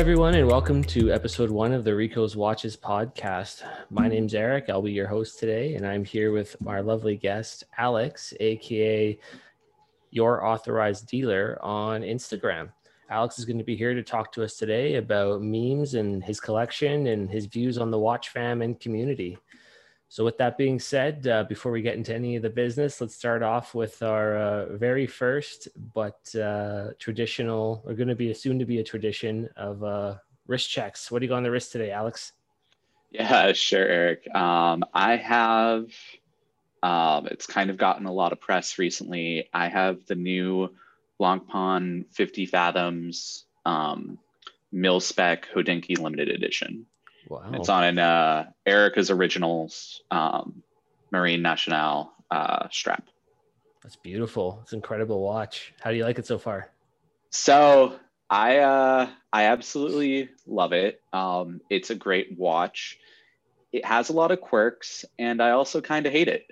everyone, and welcome to episode 1 of the Rico's Watches podcast. My name's Eric. I'll be your host today, and I'm here with our lovely guest, Alex, aka Your Authorized Dealer on Instagram. Alex is going to be here to talk to us today about memes and his collection and his views on the watch fam and community. So with that being said, before we get into any of the business, let's start off with our very first, but traditional, or going to be soon to be a tradition of wrist checks. What do you got on the wrist today, Alex? Yeah, sure, Eric. I have, it's kind of gotten a lot of press recently. I have the new Blancpain 50 Fathoms Mil-Spec Hodinkee Limited Edition. Wow. It's on an Erica's Originals Marine National strap. That's beautiful. It's an incredible watch. How do you like it so far? So I absolutely love it. It's a great watch. It has a lot of quirks, and I also kind of hate it.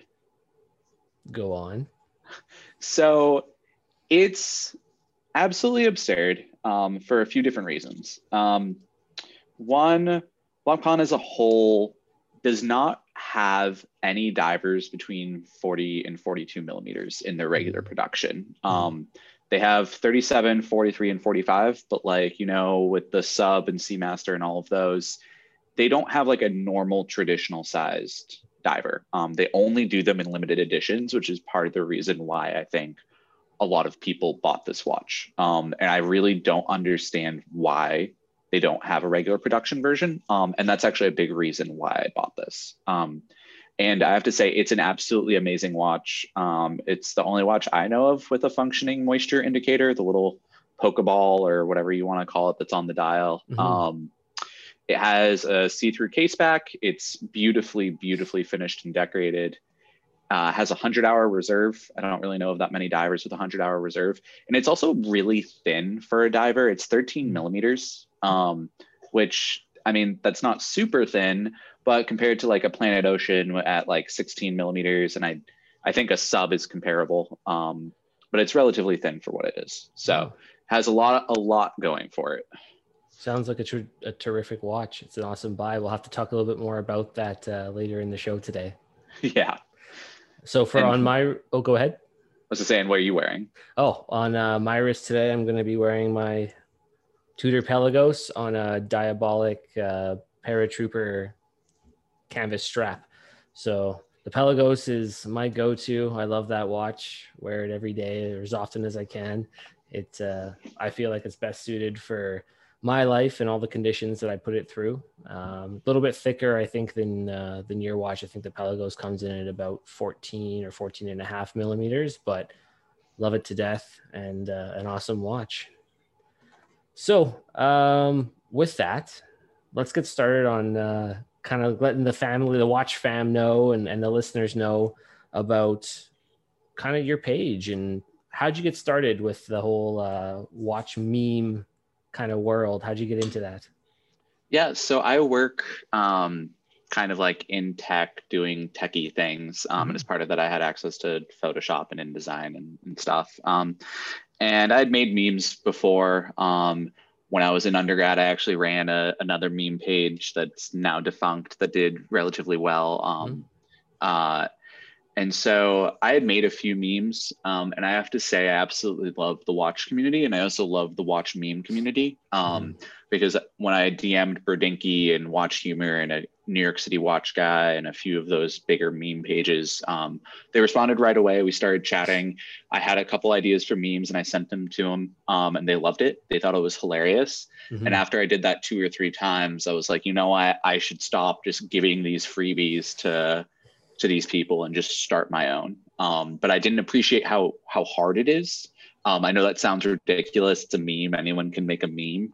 Go on. So it's absolutely absurd for a few different reasons. One, Blancpain as a whole does not have any divers between 40 and 42 millimeters in their regular production. They have 37, 43, and 45, but like, you know, with the sub and Seamaster and all of those, they don't have like a normal traditional sized diver. They only do them in limited editions, which is part of the reason why I think a lot of people bought this watch. And I really don't understand why they don't have a regular production version. And that's actually a big reason why I bought this. And I have to say, it's an absolutely amazing watch. It's the only watch I know of with a functioning moisture indicator, the little Pokeball or whatever you want to call it that's on the dial. Mm-hmm. It has a see-through case back. It's beautifully, beautifully finished and decorated. Has a 100-hour reserve. I don't really know of that many divers with a 100-hour reserve. And it's also really thin for a diver. It's 13 millimeters, which, I mean, that's not super thin, but compared to like a Planet Ocean at like 16 millimeters, and I think a sub is comparable, but it's relatively thin for what it is. So has a lot going for it. Sounds like a terrific watch. It's an awesome buy. We'll have to talk a little bit more about that later in the show today. Yeah. So go ahead. I was just saying, what are you wearing? Oh, on my wrist today, I'm going to be wearing my Tudor Pelagos on a Diabolic Paratrooper canvas strap. So the Pelagos is my go-to. I love that watch. Wear it every day or as often as I can. It I feel like it's best suited for my life and all the conditions that I put it through. A little bit thicker, I think, than your watch. I think the Pelagos comes in at about 14 or 14 and a half millimeters, but love it to death and an awesome watch. So with that, let's get started on kind of letting the watch fam know and the listeners know about kind of your page and how'd you get started with the whole watch meme kind of world. How'd you get into that? Yeah, so I work kind of like in tech, doing techie things. And as part of that, I had access to Photoshop and InDesign and stuff. And I'd made memes before. When I was in undergrad, I actually ran another meme page that's now defunct that did relatively well. And so I had made a few memes, and I have to say I absolutely love the watch community, and I also love the watch meme community, because when I DM'd Hodinkee and Watch Humor and a New York City Watch Guy and a few of those bigger meme pages, they responded right away. We started chatting. I had a couple ideas for memes, and I sent them to them, and they loved it. They thought it was hilarious. And after I did that 2 or 3 times, I was like, you know what? I should stop just giving these freebies to these people and just start my own. But I didn't appreciate how hard it is. I know that sounds ridiculous. It's a meme. Anyone can make a meme.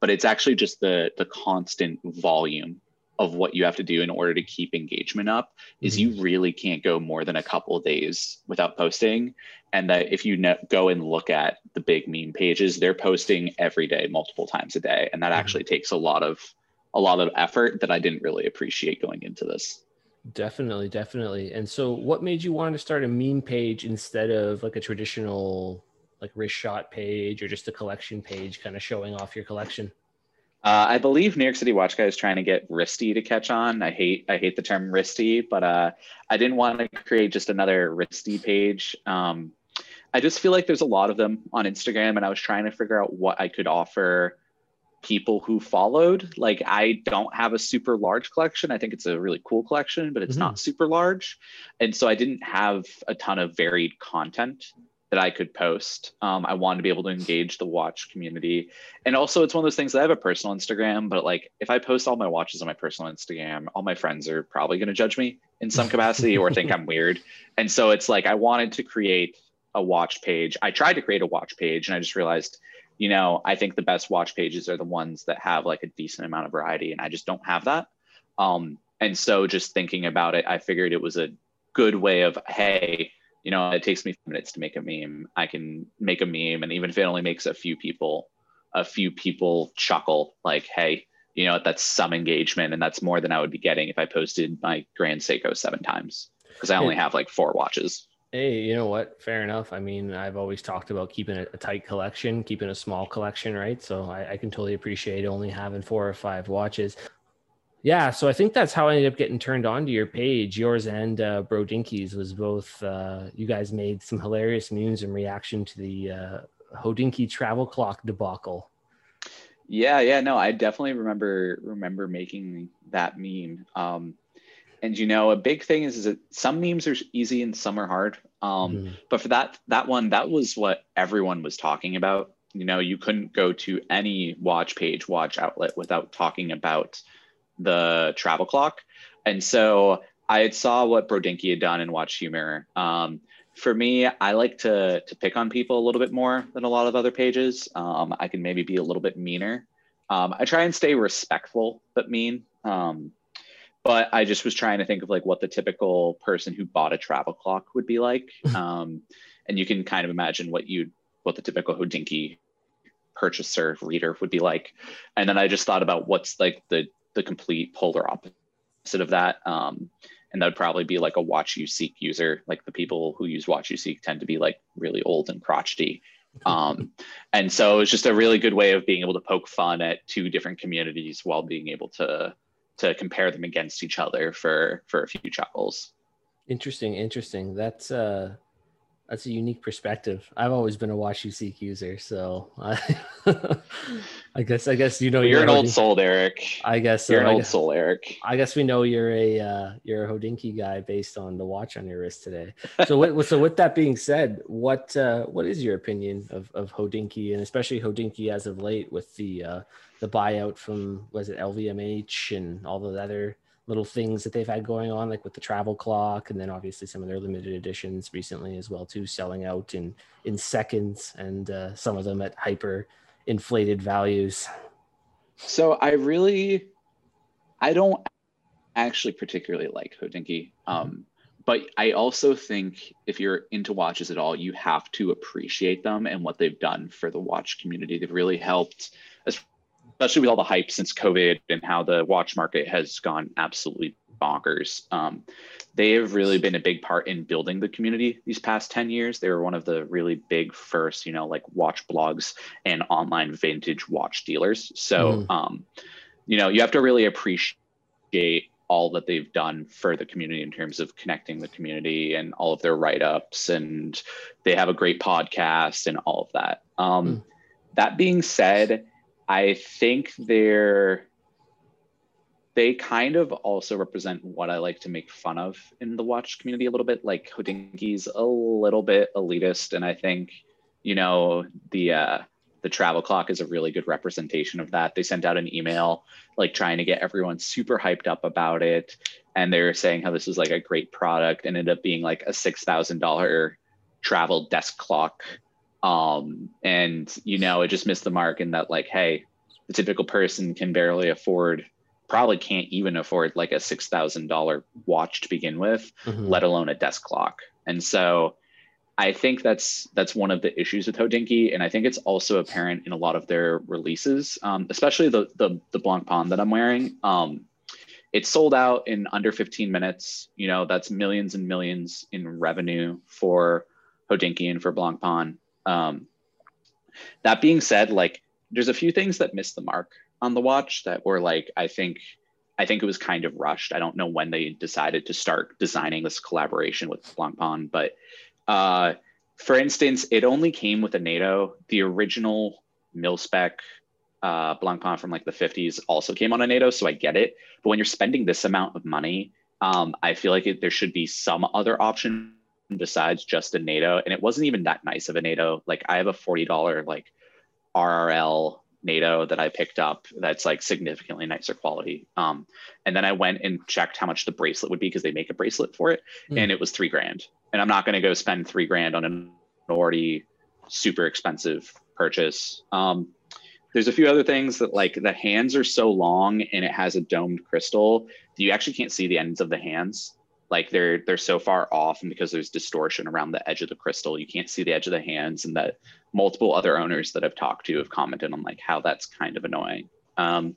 But it's actually just the constant volume of what you have to do in order to keep engagement up is you really can't go more than a couple of days without posting. And that if you go and look at the big meme pages, they're posting every day, multiple times a day. And that actually takes a lot of effort that I didn't really appreciate going into this. Definitely. And so what made you want to start a meme page instead of like a traditional like wrist shot page or just a collection page kind of showing off your collection? I believe New York City Watch Guy is trying to get wristy to catch on. I hate the term wristy, but I didn't want to create just another wristy page. I just feel like there's a lot of them on Instagram, and I was trying to figure out what I could offer people who followed. Like, I don't have a super large collection. I think it's a really cool collection, but it's not super large. And so I didn't have a ton of varied content that I could post. I wanted to be able to engage the watch community. And also, it's one of those things that I have a personal Instagram, but like, if I post all my watches on my personal Instagram, all my friends are probably going to judge me in some capacity or think I'm weird. And so it's like, I wanted to create a watch page. I tried to create a watch page, and I just realized, you know, I think the best watch pages are the ones that have like a decent amount of variety, and I just don't have that. And so just thinking about it, I figured it was a good way of, hey, you know, it takes me 5 minutes to make a meme. I can make a meme, and even if it only makes a few people chuckle, like, hey, you know, that's some engagement, and that's more than I would be getting if I posted my Grand Seiko 7 times, because I only have like 4 watches. Hey, you know what? Fair enough. I mean, I've always talked about keeping a tight collection, keeping a small collection, right? So I can totally appreciate only having 4 or 5 watches. Yeah, so I think that's how I ended up getting turned on to your page. Yours and Hodinkee was both, you guys made some hilarious memes in reaction to the Hodinkee travel clock debacle. Yeah, no, I definitely remember making that meme. And, you know, a big thing is that some memes are easy and some are hard. But for that one, that was what everyone was talking about. You know, you couldn't go to any watch page, watch outlet without talking about the travel clock. And so I had saw what Hodinkee had done in Watch Humor. For me, I like to pick on people a little bit more than a lot of other pages. I can maybe be a little bit meaner. I try and stay respectful, but mean. But I just was trying to think of like what the typical person who bought a travel clock would be like. And you can kind of imagine what the typical Hodinkee purchaser reader would be like. And then I just thought about what's like the complete polar opposite of that. And that would probably be like a Watch You Seek user. Like, the people who use Watch You Seek tend to be like really old and crotchety. And so it's just a really good way of being able to poke fun at 2 different communities while being able to compare them against each other for a few chuckles. Interesting. That's a unique perspective. I've always been a Watch You Seek user, so I guess you know, you're an old soul, Eric. I guess you're an old soul, Eric. I guess we know you're a Hodinkee guy based on the watch on your wrist today. So with that being said, what is your opinion of Hodinkee, and especially Hodinkee as of late with the buyout from, was it LVMH, and all the other little things that they've had going on, like with the travel clock, and then obviously some of their limited editions recently as well too, selling out in seconds, and some of them at hyper inflated values. So I don't actually particularly like Hodinkee, but I also think if you're into watches at all, you have to appreciate them and what they've done for the watch community. They've really helped, especially with all the hype since COVID and how the watch market has gone absolutely bonkers. They have really been a big part in building the community these past 10 years. They were one of the really big first, you know, like watch blogs and online vintage watch dealers. So, you know, you have to really appreciate all that they've done for the community in terms of connecting the community and all of their write-ups, and they have a great podcast and all of that. That being said, I think they kind of also represent what I like to make fun of in the watch community a little bit. Like, Hodinkee's a little bit elitist, and I think, you know, the travel clock is a really good representation of that. They sent out an email like trying to get everyone super hyped up about it, and they were saying how this was like a great product, and ended up being like a $6,000 travel desk clock. And, you know, it just missed the mark in that, like, hey, the typical person can barely afford, probably can't even afford like a $6,000 watch to begin with, let alone a desk clock. And so I think that's one of the issues with Hodinkee. And I think it's also apparent in a lot of their releases, especially the Blancpain that I'm wearing. It sold out in under 15 minutes. You know, that's millions and millions in revenue for Hodinkee and for Blancpain. That being said, like, there's a few things that miss the mark on the watch that were like, I think it was kind of rushed. I don't know when they decided to start designing this collaboration with Blancpain, but for instance, it only came with a NATO. The original mil-spec Blancpain from like the 50s also came on a NATO, so I get it. But when you're spending this amount of money, I feel like there should be some other option besides just a NATO. And it wasn't even that nice of a NATO. Like I have a $40 like RRL NATO that I picked up that's like significantly nicer quality. And then I went and checked how much the bracelet would be because they make a bracelet for it. And it was $3,000. And I'm not going to go spend $3,000 on an already super expensive purchase. There's a few other things that like the hands are so long and it has a domed crystal that you actually can't see the ends of the hands. Like they're so far off, and because there's distortion around the edge of the crystal, you can't see the edge of the hands, and that multiple other owners that I've talked to have commented on like how that's kind of annoying. And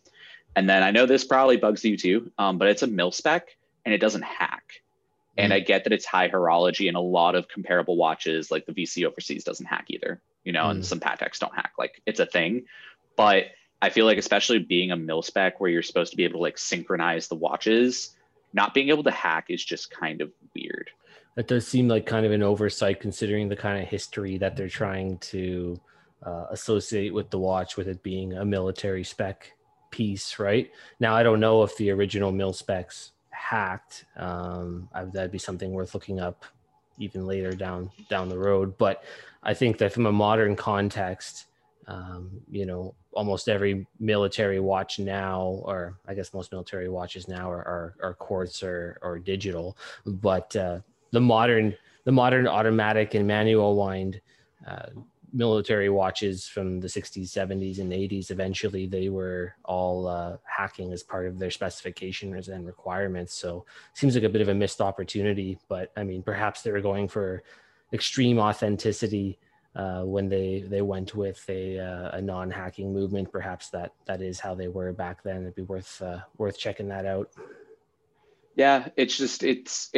then I know this probably bugs you too, but it's a mil-spec and it doesn't hack. And I get that it's high horology, and a lot of comparable watches like the VC Overseas doesn't hack either, you know, and some Pateks don't hack. Like it's a thing, but I feel like especially being a mil-spec where you're supposed to be able to like synchronize the watches, not being able to hack is just kind of weird. That does seem like kind of an oversight considering the kind of history that they're trying to associate with the watch, with it being a military spec piece, right? Now, I don't know if the original mil specs hacked. That'd be something worth looking up even later down the road. But I think that from a modern context, you know, almost every military watch now, or I guess most military watches now are quartz or digital, but the modern automatic and manual wind military watches from the 60s, 70s, and 80s, eventually they were all hacking as part of their specifications and requirements. So it seems like a bit of a missed opportunity, but I mean, perhaps they were going for extreme authenticity when they went with a non-hacking movement. Perhaps that is how they were back then. It'd be worth checking that out. Yeah, it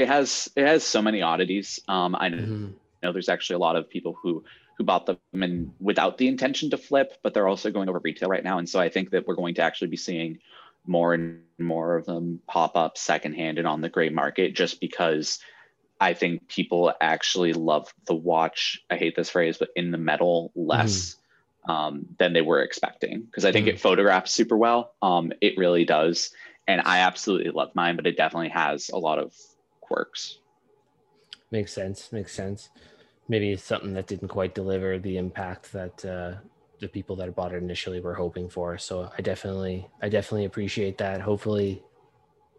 has so many oddities. I know there's actually a lot of people who bought them and without the intention to flip, but they're also going over retail right now, and so I think that we're going to actually be seeing more and more of them pop up secondhand and on the gray market, just because I think people actually love the watch, I hate this phrase, but in the metal less than they were expecting. Because I think it photographs super well. It really does. And I absolutely love mine, but it definitely has a lot of quirks. Makes sense. Maybe it's something that didn't quite deliver the impact that the people that bought it initially were hoping for. So I definitely appreciate that. Hopefully,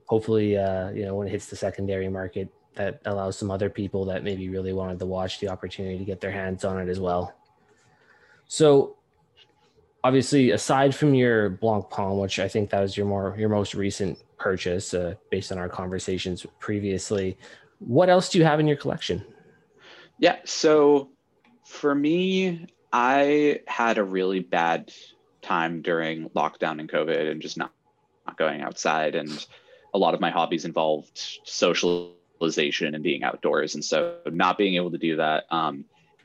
you know, when it hits the secondary market, that allows some other people that maybe really wanted to watch the opportunity to get their hands on it as well. So obviously, aside from your Blancpain, which I think that was your most recent purchase based on our conversations previously, what else do you have in your collection? Yeah, so for me, I had a really bad time during lockdown and COVID and just not going outside. And a lot of my hobbies involved social and being outdoors, and so not being able to do that,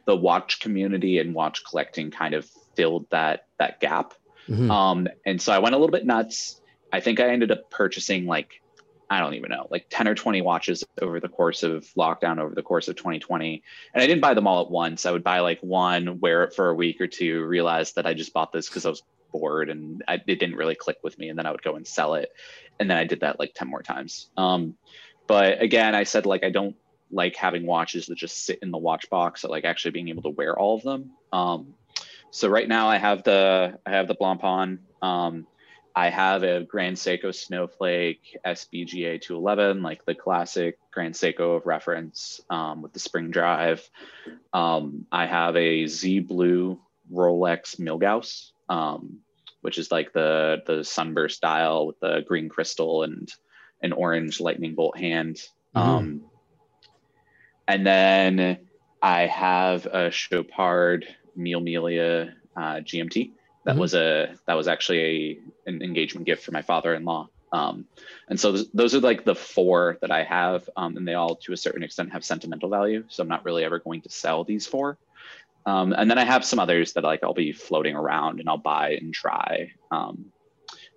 the watch community and watch collecting kind of filled that gap. And so I went a little bit nuts. I think I ended up purchasing like, I don't even know, like 10 or 20 watches over the course of lockdown, over the course of 2020. And I didn't buy them all at once. I would buy like one, wear it for a week or two, realize that I just bought this because I was bored and it didn't really click with me, and then I would go and sell it. And then I did that like 10 more times. But again, I said, like, I don't like having watches that just sit in the watch box. I like actually being able to wear all of them. So right now I have the Blancpain. I have a Grand Seiko Snowflake SBGA211, like the classic Grand Seiko of reference with the spring drive. I have a Z Blue Rolex Milgauss, which is like the sunburst dial with the green crystal and an orange lightning bolt hand. And then I have a Chopard Mille Miglia GMT. That was actually an engagement gift for my father-in-law. And so those are like the four that I have, and they all to a certain extent have sentimental value. So I'm not really ever going to sell these four. And then I have some others that like I'll be floating around and I'll buy and try.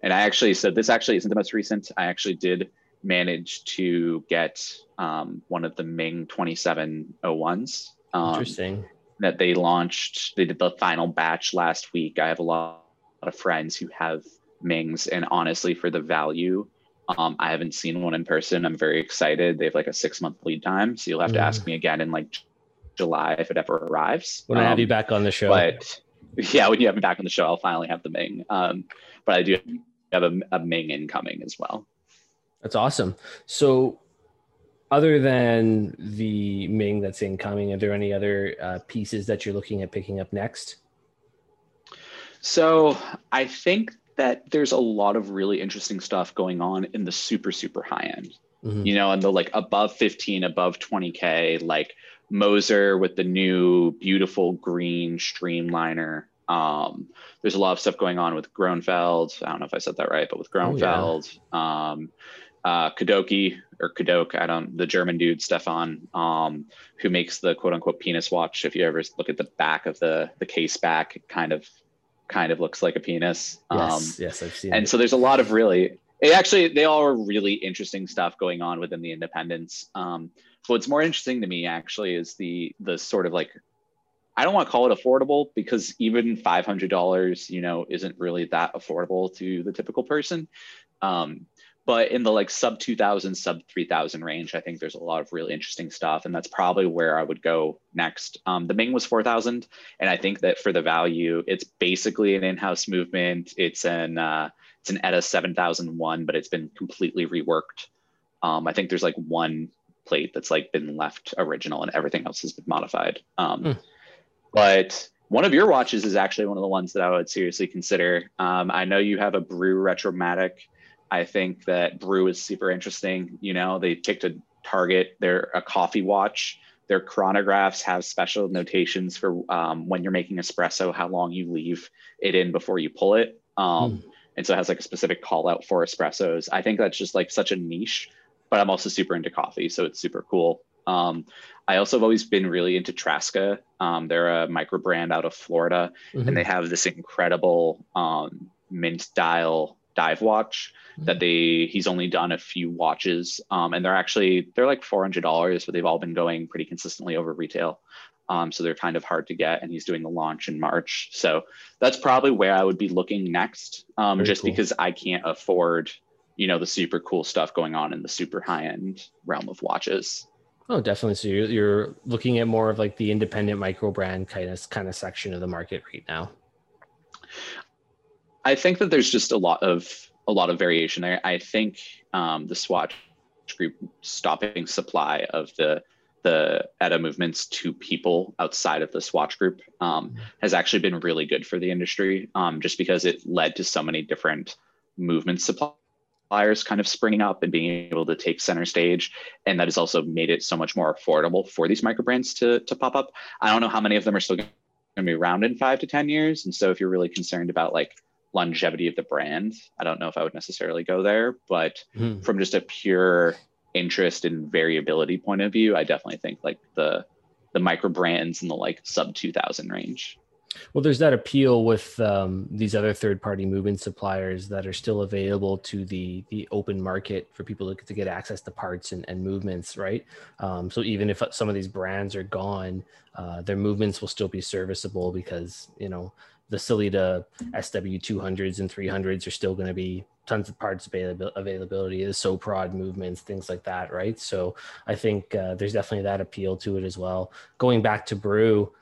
And I actually, so this actually isn't the most recent. I actually did manage to get one of the Ming 2701s. Interesting. That they launched, they did the final batch last week. I have a lot of friends who have Mings, and honestly, for the value, I haven't seen one in person. I'm very excited. They have like a 6-month lead time, so you'll have to ask me again in like July if it ever arrives. When I have you back on the show. But yeah, when you have me back on the show, I'll finally have the Ming. But I do have a Ming incoming as well. That's awesome. So other than the Ming that's incoming, are there any other pieces that you're looking at picking up next? So I think that there's a lot of really interesting stuff going on in the super, super high end, you know, and the like above 15, above 20K, like Moser with the new beautiful green streamliner. There's a lot of stuff going on with Gronfeld. I don't know if I said that right, but with Gronfeld, Kadoki or Kadok, I don't, the German dude, Stefan, who makes the quote unquote penis watch. If you ever look at the back of the case back, it kind of looks like a penis. Yes, I've seen it. And so there's a lot of they all are really interesting stuff going on within the independents. What's more interesting to me actually is the sort of like, I don't want to call it affordable, because even $500, you know, isn't really that affordable to the typical person. But in the like sub 2000, sub 3000 range, I think there's a lot of really interesting stuff. And that's probably where I would go next. The Ming was 4,000. And I think that for the value, it's basically an in-house movement. It's an ETA 7001, but it's been completely reworked. I think there's like one plate that's like been left original and everything else has been modified. But one of your watches is actually one of the ones that I would seriously consider. I know you have a Brew Retromatic. I think that Brew is super interesting. You know, they picked a target. They're a coffee watch. Their chronographs have special notations for when you're making espresso, how long you leave it in before you pull it. And so it has like a specific call out for espressos. I think that's just like such a niche, but I'm also super into coffee, so it's super cool. I also have always been really into Traska. They're a micro brand out of Florida, and they have this incredible mint dial dive watch that he's only done a few watches, and they're like $400, but they've all been going pretty consistently over retail, so they're kind of hard to get, and he's doing the launch in March, so that's probably where I would be looking next, because I can't afford, you know, the super cool stuff going on in the super high-end realm of watches. Oh, definitely. So you're looking at more of like the independent micro brand kind of section of the market right now. I think that there's just a lot of variation there. I think the Swatch Group stopping supply of the ETA movements to people outside of the Swatch Group has actually been really good for the industry, just because it led to so many different movement suppliers kind of springing up and being able to take center stage. And that has also made it so much more affordable for these micro brands to pop up. I don't know how many of them are still going to be around in 5 to 10 years. And so if you're really concerned about like longevity of the brand, I don't know if I would necessarily go there, but from just a pure interest and variability point of view, I definitely think like the micro brands in the like sub 2000 range. Well, there's that appeal with these other third-party movement suppliers that are still available to the open market for people to get access to parts and movements, right? So even if some of these brands are gone, their movements will still be serviceable, because, you know, the Sellita SW200s and 300s are still going to be tons of parts availability, the SoProd movements, things like that, right? So I think there's definitely that appeal to it as well. Going back to Brew,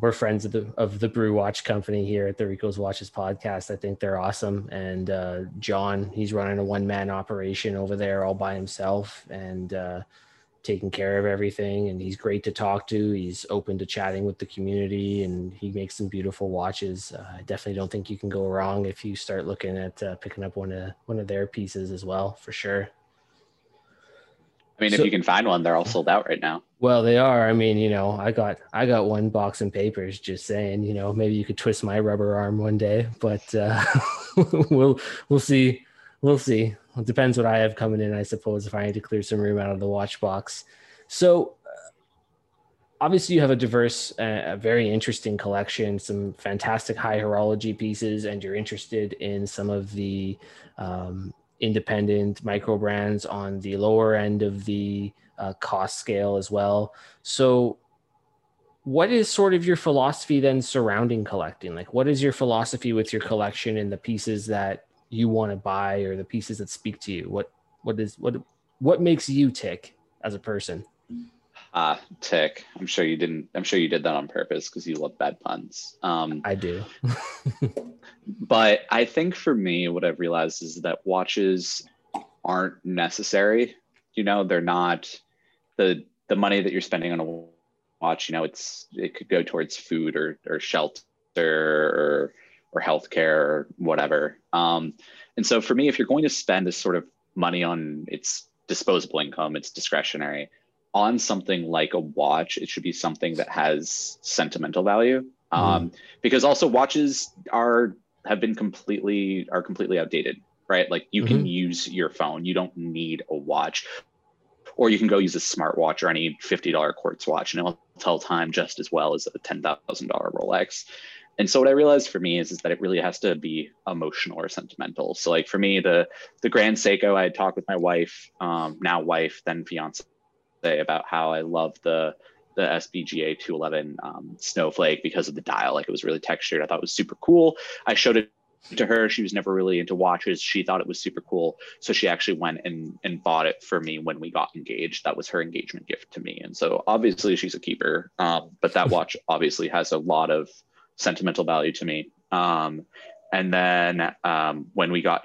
we're friends of the Brew Watch Company here at the Rico's Watches podcast. I think they're awesome. And John, he's running a one-man operation over there all by himself and taking care of everything. And he's great to talk to. He's open to chatting with the community, and he makes some beautiful watches. I definitely don't think you can go wrong if you start looking at picking up one of their pieces as well, for sure. I mean, so, if you can find one, they're all sold out right now. Well, they are. I mean, you know, I got one box in papers, just saying, you know, maybe you could twist my rubber arm one day, but we'll see. We'll see. It depends what I have coming in, I suppose, if I need to clear some room out of the watch box. So obviously you have a diverse, a very interesting collection, some fantastic high horology pieces, and you're interested in some of the independent micro brands on the lower end of the cost scale as well. So what is sort of your philosophy then surrounding collecting? Like, what is your philosophy with your collection and the pieces that you want to buy or the pieces that speak to you? What makes you tick as a person? Tick. I'm sure you didn't. I'm sure you did that on purpose because you love bad puns. I do. But I think for me, what I've realized is that watches aren't necessary. You know, they're not the money that you're spending on a watch. You know, it could go towards food or shelter or healthcare or whatever. And so for me, if you're going to spend this sort of money on its disposable income, it's discretionary, on something like a watch, it should be something that has sentimental value, because also watches are completely outdated, right? Like you can use your phone, you don't need a watch, or you can go use a smartwatch or any $50 quartz watch, and it'll tell time just as well as a $10,000 Rolex. And so what I realized for me is that it really has to be emotional or sentimental. So like for me, the Grand Seiko, I had talked with my wife, now wife, then fiance, about how I love the SBGA211 snowflake because of the dial. Like it was really textured. I thought it was super cool. I showed it to her. She was never really into watches. She thought it was super cool. So she actually went and bought it for me when we got engaged. That was her engagement gift to me. And so obviously she's a keeper, but that watch obviously has a lot of sentimental value to me. And then when we got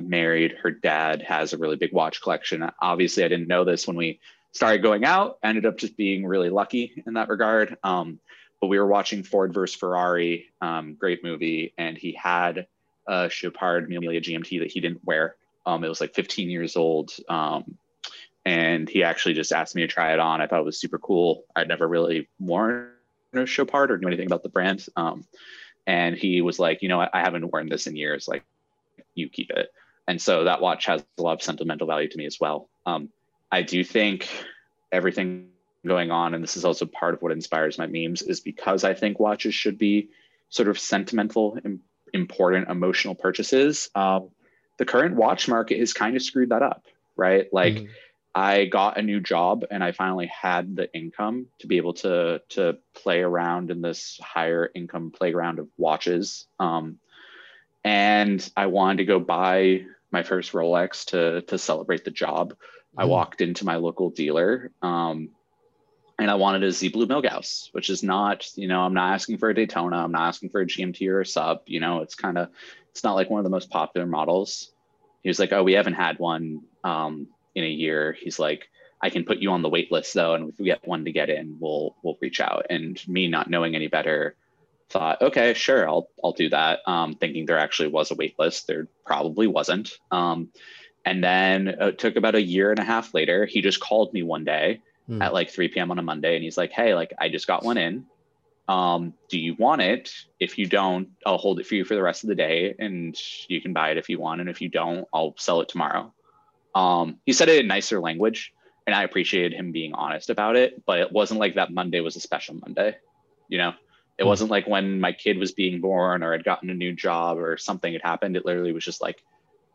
married, her dad has a really big watch collection. Obviously I didn't know this when we started going out, ended up just being really lucky in that regard. But we were watching Ford versus Ferrari, great movie. And he had a Chopard Mille Miglia GMT that he didn't wear. It was like 15 years old. And he actually just asked me to try it on. I thought it was super cool. I'd never really worn a Chopard or knew anything about the brand. And he was like, you know, I haven't worn this in years. Like, you keep it. And so that watch has a lot of sentimental value to me as well. I do think everything going on, and this is also part of what inspires my memes, is because I think watches should be sort of sentimental, important, emotional purchases. The current watch market has kind of screwed that up, right? Like I got a new job and I finally had the income to be able to play around in this higher income playground of watches. And I wanted to go buy my first Rolex to celebrate the job. I walked into my local dealer and I wanted a Z Blue Milgauss, which is not, you know, I'm not asking for a Daytona. I'm not asking for a GMT or a sub, you know, it's not like one of the most popular models. He was like, oh, we haven't had one in a year. He's like, I can put you on the wait list though. And if we get one to get in, we'll reach out. And me not knowing any better thought, okay, sure, I'll do that. Thinking there actually was a wait list. There probably wasn't. And then it took about a year and a half later, he just called me one day at like 3 p.m. on a Monday. And he's like, hey, like I just got one in. Do you want it? If you don't, I'll hold it for you for the rest of the day and you can buy it if you want. And if you don't, I'll sell it tomorrow. He said it in nicer language and I appreciated him being honest about it, but it wasn't like that Monday was a special Monday. You know, it wasn't like when my kid was being born or I'd gotten a new job or something had happened. It literally was just like,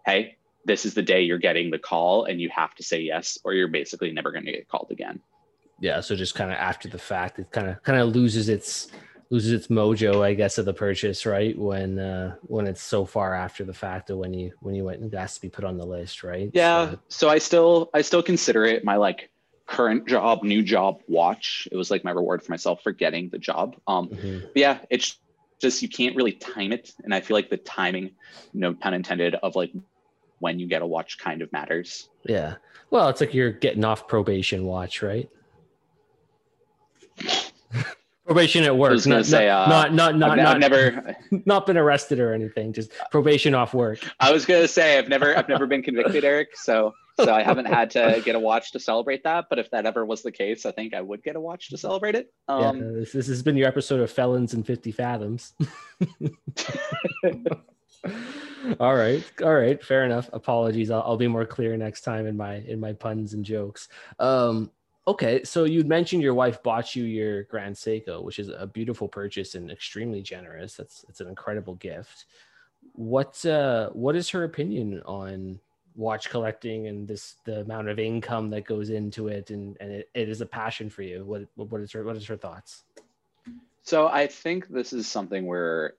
hey, this is the day you're getting the call and you have to say yes, or you're basically never going to get called again. Yeah. So just kind of after the fact, it kind of loses its mojo, I guess, of the purchase, right? When it's so far after the fact of when you went and asked to be put on the list, right? Yeah. So I still consider it my like current job, new job watch. It was like my reward for myself for getting the job. But yeah, it's just, you can't really time it. And I feel like the timing, no pun intended, of like when you get a watch kind of matters. Yeah. Well, it's like you're getting off probation watch, right? Probation at work. I was gonna say, I've never been arrested or anything. Just probation off work. I was gonna say I've never been convicted, Eric. So I haven't had to get a watch to celebrate that. But if that ever was the case, I think I would get a watch to celebrate it. Yeah, this has been your episode of Felons and 50 Fathoms. All right. Fair enough. Apologies. I'll be more clear next time in my puns and jokes. Okay, so you mentioned your wife bought you your Grand Seiko, which is a beautiful purchase and extremely generous. It's an incredible gift. What is her opinion on watch collecting and the amount of income that goes into it, and it is a passion for you? What is her thoughts? So I think this is something where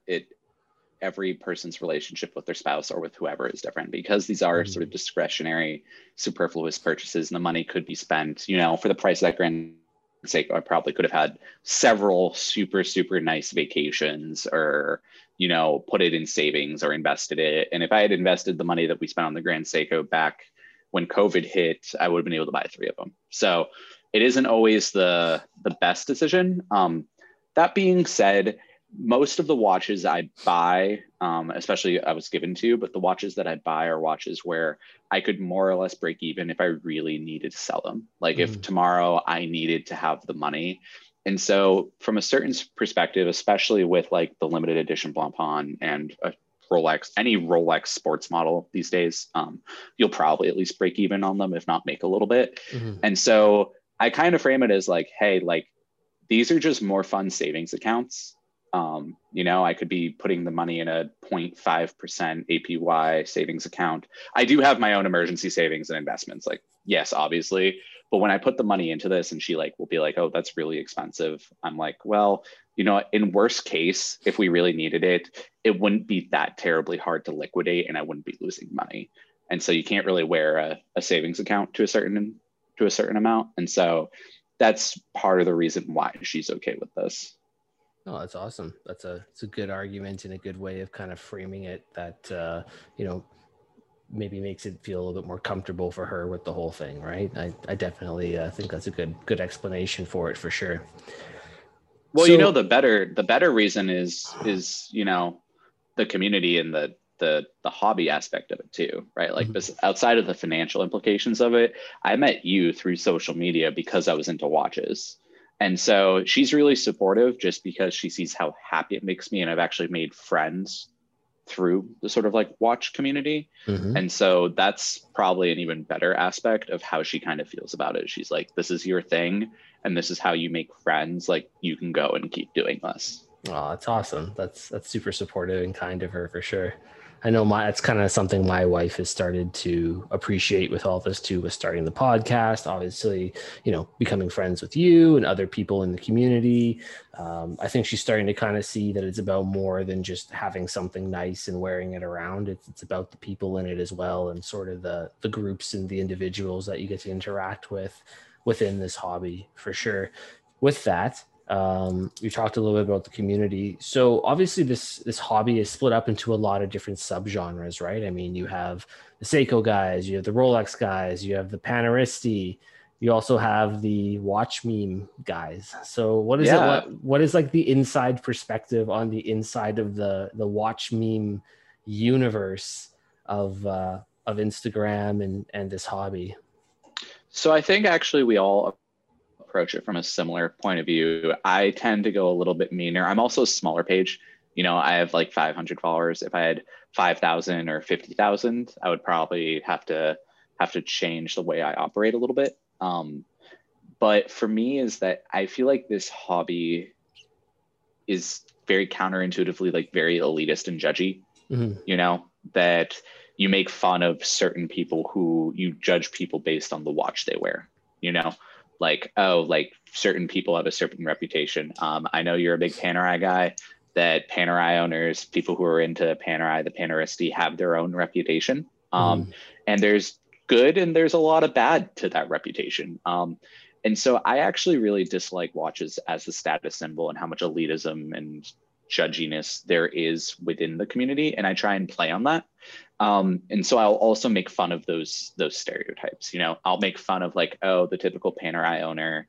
every person's relationship with their spouse or with whoever is different, because these are sort of discretionary, superfluous purchases, and the money could be spent, you know, for the price of that Grand Seiko, I probably could have had several super, super nice vacations, or, you know, put it in savings or invested it. And if I had invested the money that we spent on the Grand Seiko back when COVID hit, I would have been able to buy 3 of them. So it isn't always the best decision. That being said, most of the watches I buy, especially I was given to, but the watches that I buy are watches where I could more or less break even if I really needed to sell them. Like if tomorrow I needed to have the money. And so from a certain perspective, especially with like the limited edition Blancpain and a Rolex, any Rolex sports model these days, you'll probably at least break even on them, if not make a little bit. And so I kind of frame it as like, hey, like these are just more fun savings accounts. You know, I could be putting the money in a 0.5% APY savings account. I do have my own emergency savings and investments, like, yes, obviously. But when I put the money into this and she like will be like, oh, that's really expensive, I'm like, well, you know, in worst case, if we really needed it, it wouldn't be that terribly hard to liquidate and I wouldn't be losing money. And so you can't really wear a savings account to a certain amount. And so that's part of the reason why she's okay with this. Oh, that's awesome. It's a good argument and a good way of kind of framing it that, you know, maybe makes it feel a little bit more comfortable for her with the whole thing, right? I definitely think that's a good explanation for it, for sure. Well, so, you know, the better reason is, you know, the community and the hobby aspect of it too, right? Like outside of the financial implications of it, I met you through social media because I was into watches. And so she's really supportive just because she sees how happy it makes me. And I've actually made friends through the sort of like watch community. And so that's probably an even better aspect of how she kind of feels about it. She's like, this is your thing and this is how you make friends. Like you can go and keep doing this. Oh, that's awesome. That's super supportive and kind of her for sure. I know that's kind of something my wife has started to appreciate with all this too, with starting the podcast, obviously, you know, becoming friends with you and other people in the community. I think she's starting to kind of see that it's about more than just having something nice and wearing it around. It's about the people in it as well. And sort of the groups and the individuals that you get to interact with within this hobby for sure. With that, you talked a little bit about the community. So obviously this hobby is split up into a lot of different subgenres, right? I mean, you have the Seiko guys, you have the Rolex guys, you have the Paneristi, you also have the watch meme guys. So what is what is like the inside perspective on the inside of the watch meme universe of Instagram and this hobby? So I think actually we all approach it from a similar point of view. I tend to go a little bit meaner. I'm also a smaller page. You know, I have like 500 followers. If I had 5,000 or 50,000, I would probably have to change the way I operate a little bit. But for me is that I feel like this hobby is very counterintuitively, like very elitist and judgy, you know, that you make fun of certain people who you judge people based on the watch they wear, you know? Like, oh, like certain people have a certain reputation. I know you're a big Panerai guy, that Panerai owners, people who are into Panerai, the Paneristi, have their own reputation. And there's good and there's a lot of bad to that reputation. And so I actually really dislike watches as the status symbol and how much elitism and judginess there is within the community. And I try and play on that. And so I'll also make fun of those stereotypes, you know, I'll make fun of like, oh, the typical Panerai owner,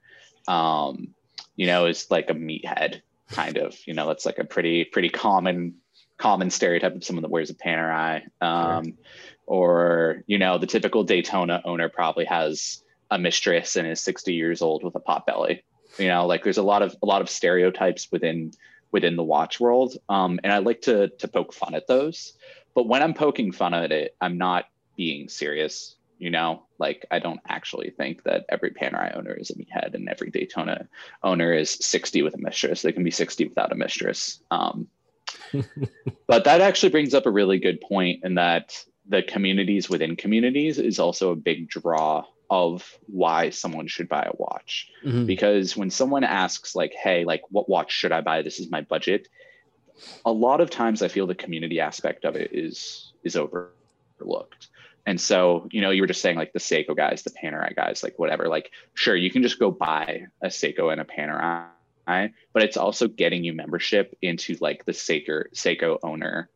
you know, is like a meathead kind of, you know, that's like a pretty common stereotype of someone that wears a Panerai, sure. Or, you know, the typical Daytona owner probably has a mistress and is 60 years old with a pot belly, you know, like there's a lot of stereotypes within the watch world. And I like to poke fun at those, but when I'm poking fun at it, I'm not being serious, you know, Like, I don't actually think that every Panerai owner is a meathead and every Daytona owner is 60 with a mistress. They can be 60 without a mistress. But that actually brings up a really good point in that the communities within communities is also a big draw of why someone should buy a watch. Mm-hmm. Because when someone asks like, hey, like what watch should I buy? This is my budget. A lot of times I feel the community aspect of it is overlooked. And so, you know, you were just saying like the Seiko guys, the Panerai guys, like whatever, like, sure, you can just go buy a Seiko and a Panerai, but it's also getting you membership into like the Seiko owner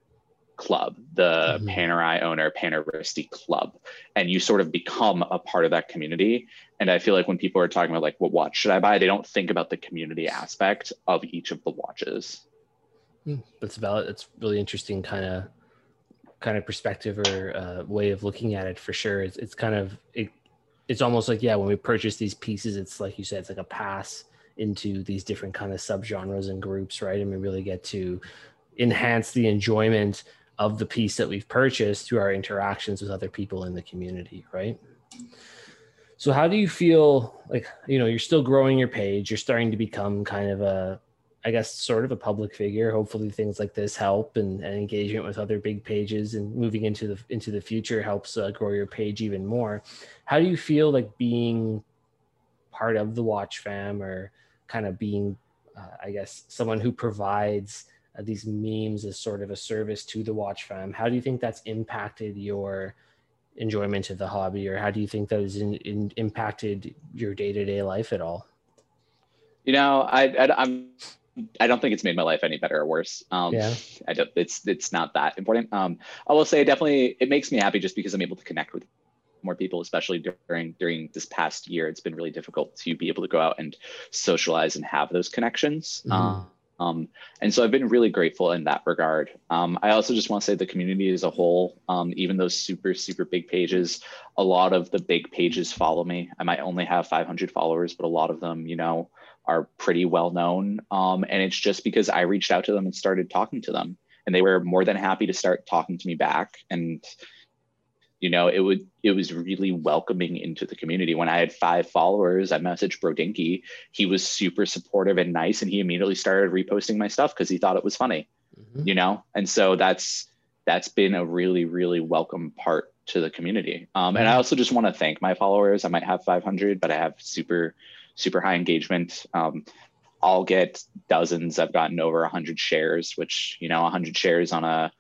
club, the mm-hmm. Panerai owner, Paneristi club. And you sort of become a part of that community. And I feel like when people are talking about like, what watch should I buy? They don't think about the community aspect of each of the watches. That's valid. That's really interesting kind of perspective or way of looking at it for sure. It's almost like, yeah, when we purchase these pieces, it's like you said, it's like a pass into these different kind of subgenres and groups, right? And we really get to enhance the enjoyment of the piece that we've purchased through our interactions with other people in the community, right? So how do you feel like, you know, you're still growing your page, you're starting to become kind of a, I guess, sort of a public figure. Hopefully things like this help and engagement with other big pages and moving into the future helps grow your page even more. How do you feel like being part of the watch fam or kind of being, I guess, someone who provides these memes as sort of a service to the watch fam? How do you think that's impacted your enjoyment of the hobby, or how do you think that has impacted your day-to-day life at all? You know, I don't think it's made my life any better or worse. Yeah. It's not that important. I will say definitely it makes me happy just because I'm able to connect with more people, especially during this past year. It's been really difficult to be able to go out and socialize and have those connections. Mm-hmm. And so I've been really grateful in that regard. I also just want to say the community as a whole, even those super, super big pages, a lot of the big pages follow me. I might only have 500 followers, but a lot of them, you know, are pretty well known. And it's just because I reached out to them and started talking to them, and they were more than happy to start talking to me back. And, you know, it was really welcoming into the community. When I had 5 followers, I messaged Hodinkee. He was super supportive and nice, and he immediately started reposting my stuff because he thought it was funny, mm-hmm. you know? And so that's been a really, really welcome part to the community. And I also just want to thank my followers. I might have 500, but I have super, super high engagement. I'll get dozens. I've gotten over 100 shares, which, you know, 100 shares on a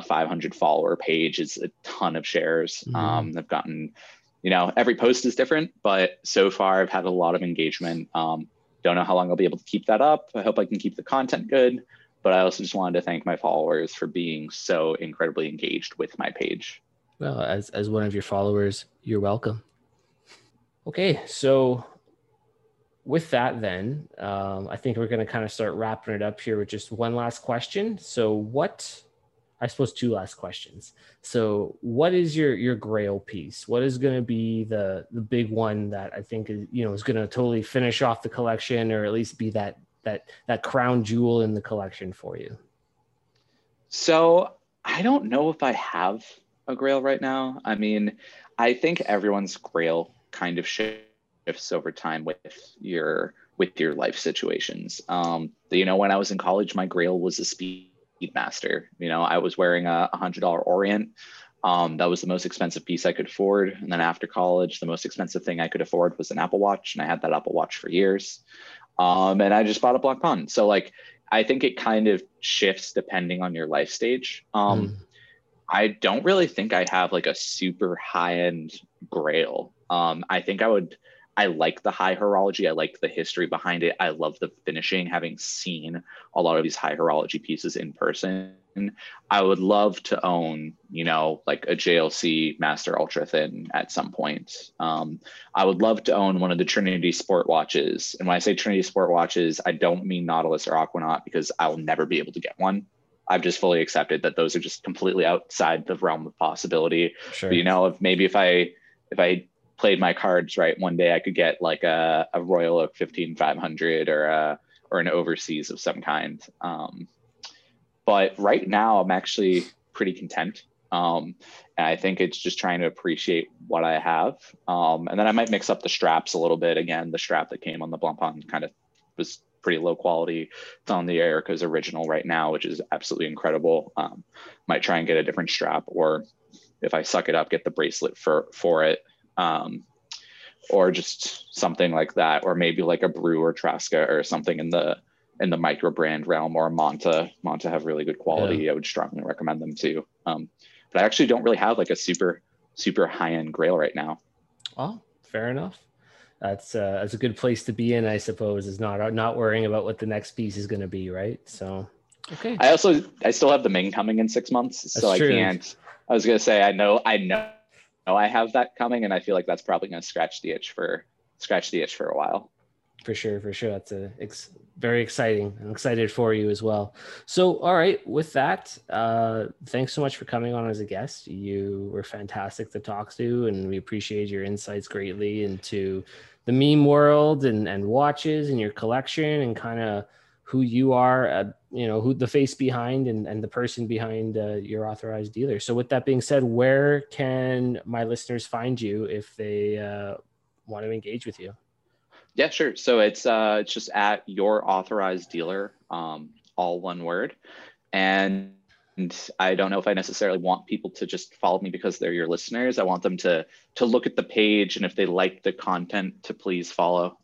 500 follower page is a ton of shares. Mm-hmm. I've gotten, you know, every post is different, but so far I've had a lot of engagement. Don't know how long I'll be able to keep that up. I hope I can keep the content good, but I also just wanted to thank my followers for being so incredibly engaged with my page. Well, as one of your followers, you're welcome. Okay, so with that then, I think we're going to kind of start wrapping it up here with just one last question. So I suppose 2 last questions. So what is your grail piece? What is going to be the big one that I think is, you know, is going to totally finish off the collection, or at least be that crown jewel in the collection for you? So I don't know if I have a grail right now. I mean, I think everyone's grail kind of shifts over time with your life situations. You know, when I was in college, my grail was a Speedmaster. You know, I was wearing a $100 Orient. That was the most expensive piece I could afford. And then after college, the most expensive thing I could afford was an Apple Watch, and I had that Apple Watch for years. And I just bought a Blancpain. So like, I think it kind of shifts depending on your life stage. I don't really think I have like a super high-end grail. I like the high horology. I like the history behind it. I love the finishing, having seen a lot of these high horology pieces in person. I would love to own, you know, like a JLC Master Ultra Thin at some point. I would love to own one of the Trinity Sport watches. And when I say Trinity Sport watches, I don't mean Nautilus or Aquanaut, because I will never be able to get one. I've just fully accepted that those are just completely outside the realm of possibility. Sure. But, you know, if I played my cards right, one day I could get like a Royal Oak 15500 or an Overseas of some kind. But right now I'm actually pretty content. And I think it's just trying to appreciate what I have. And then I might mix up the straps a little bit. Again, the strap that came on the Blancpain kind of was pretty low quality. It's on the Erica's Original right now, which is absolutely incredible. Might try and get a different strap, or if I suck it up, get the bracelet for it. Or just something like that, or maybe like a Brew or Traska or something in the micro brand realm, or Monta. Monta have really good quality. Yeah. I would strongly recommend them too. But I actually don't really have like a super high-end grail right now. Well, fair enough. That's a good place to be in, I suppose, is not worrying about what the next piece is going to be, right? So, okay. I still have the Ming coming in 6 months, that's so true. I was going to say, I know I have that coming, and I feel like that's probably going to scratch the itch for a while. For sure. It's very exciting. I'm excited for you as well. So, all right, with that, thanks so much for coming on as a guest. You were fantastic to talk to, and we appreciate your insights greatly into the meme world and watches and your collection, and kind of who you are, who the face behind and the person behind Your Authorized Dealer. So with that being said, where can my listeners find you if they want to engage with you? Yeah, sure. So it's just at Your Authorized Dealer, all one word. And I don't know if I necessarily want people to just follow me because they're your listeners. I want them to look at the page, and if they like the content, to please follow.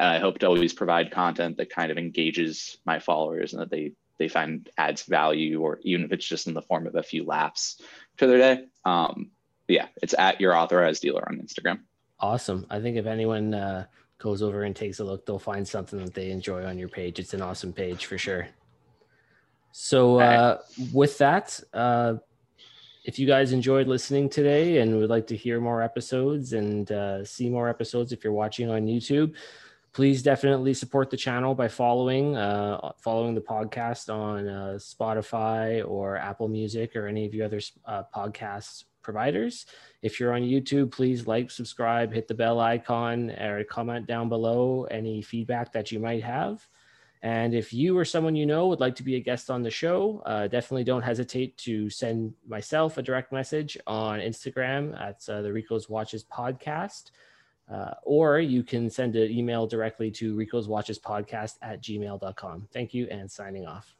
And I hope to always provide content that kind of engages my followers, and that they find adds value, or even if it's just in the form of a few laughs to their day. It's at Your Authorized Dealer on Instagram. Awesome. I think if anyone goes over and takes a look, they'll find something that they enjoy on your page. It's an awesome page for sure. So with that, if you guys enjoyed listening today and would like to hear more episodes and see more episodes, if you're watching on YouTube, please definitely support the channel by following the podcast on Spotify or Apple Music or any of your other podcasts providers. If you're on YouTube, please like, subscribe, hit the bell icon, or comment down below any feedback that you might have. And if you or someone you know would like to be a guest on the show, definitely don't hesitate to send myself a direct message on Instagram at the Rico's Watches Podcast, or you can send an email directly to Rico's Watches Podcast at gmail.com. Thank you, and signing off.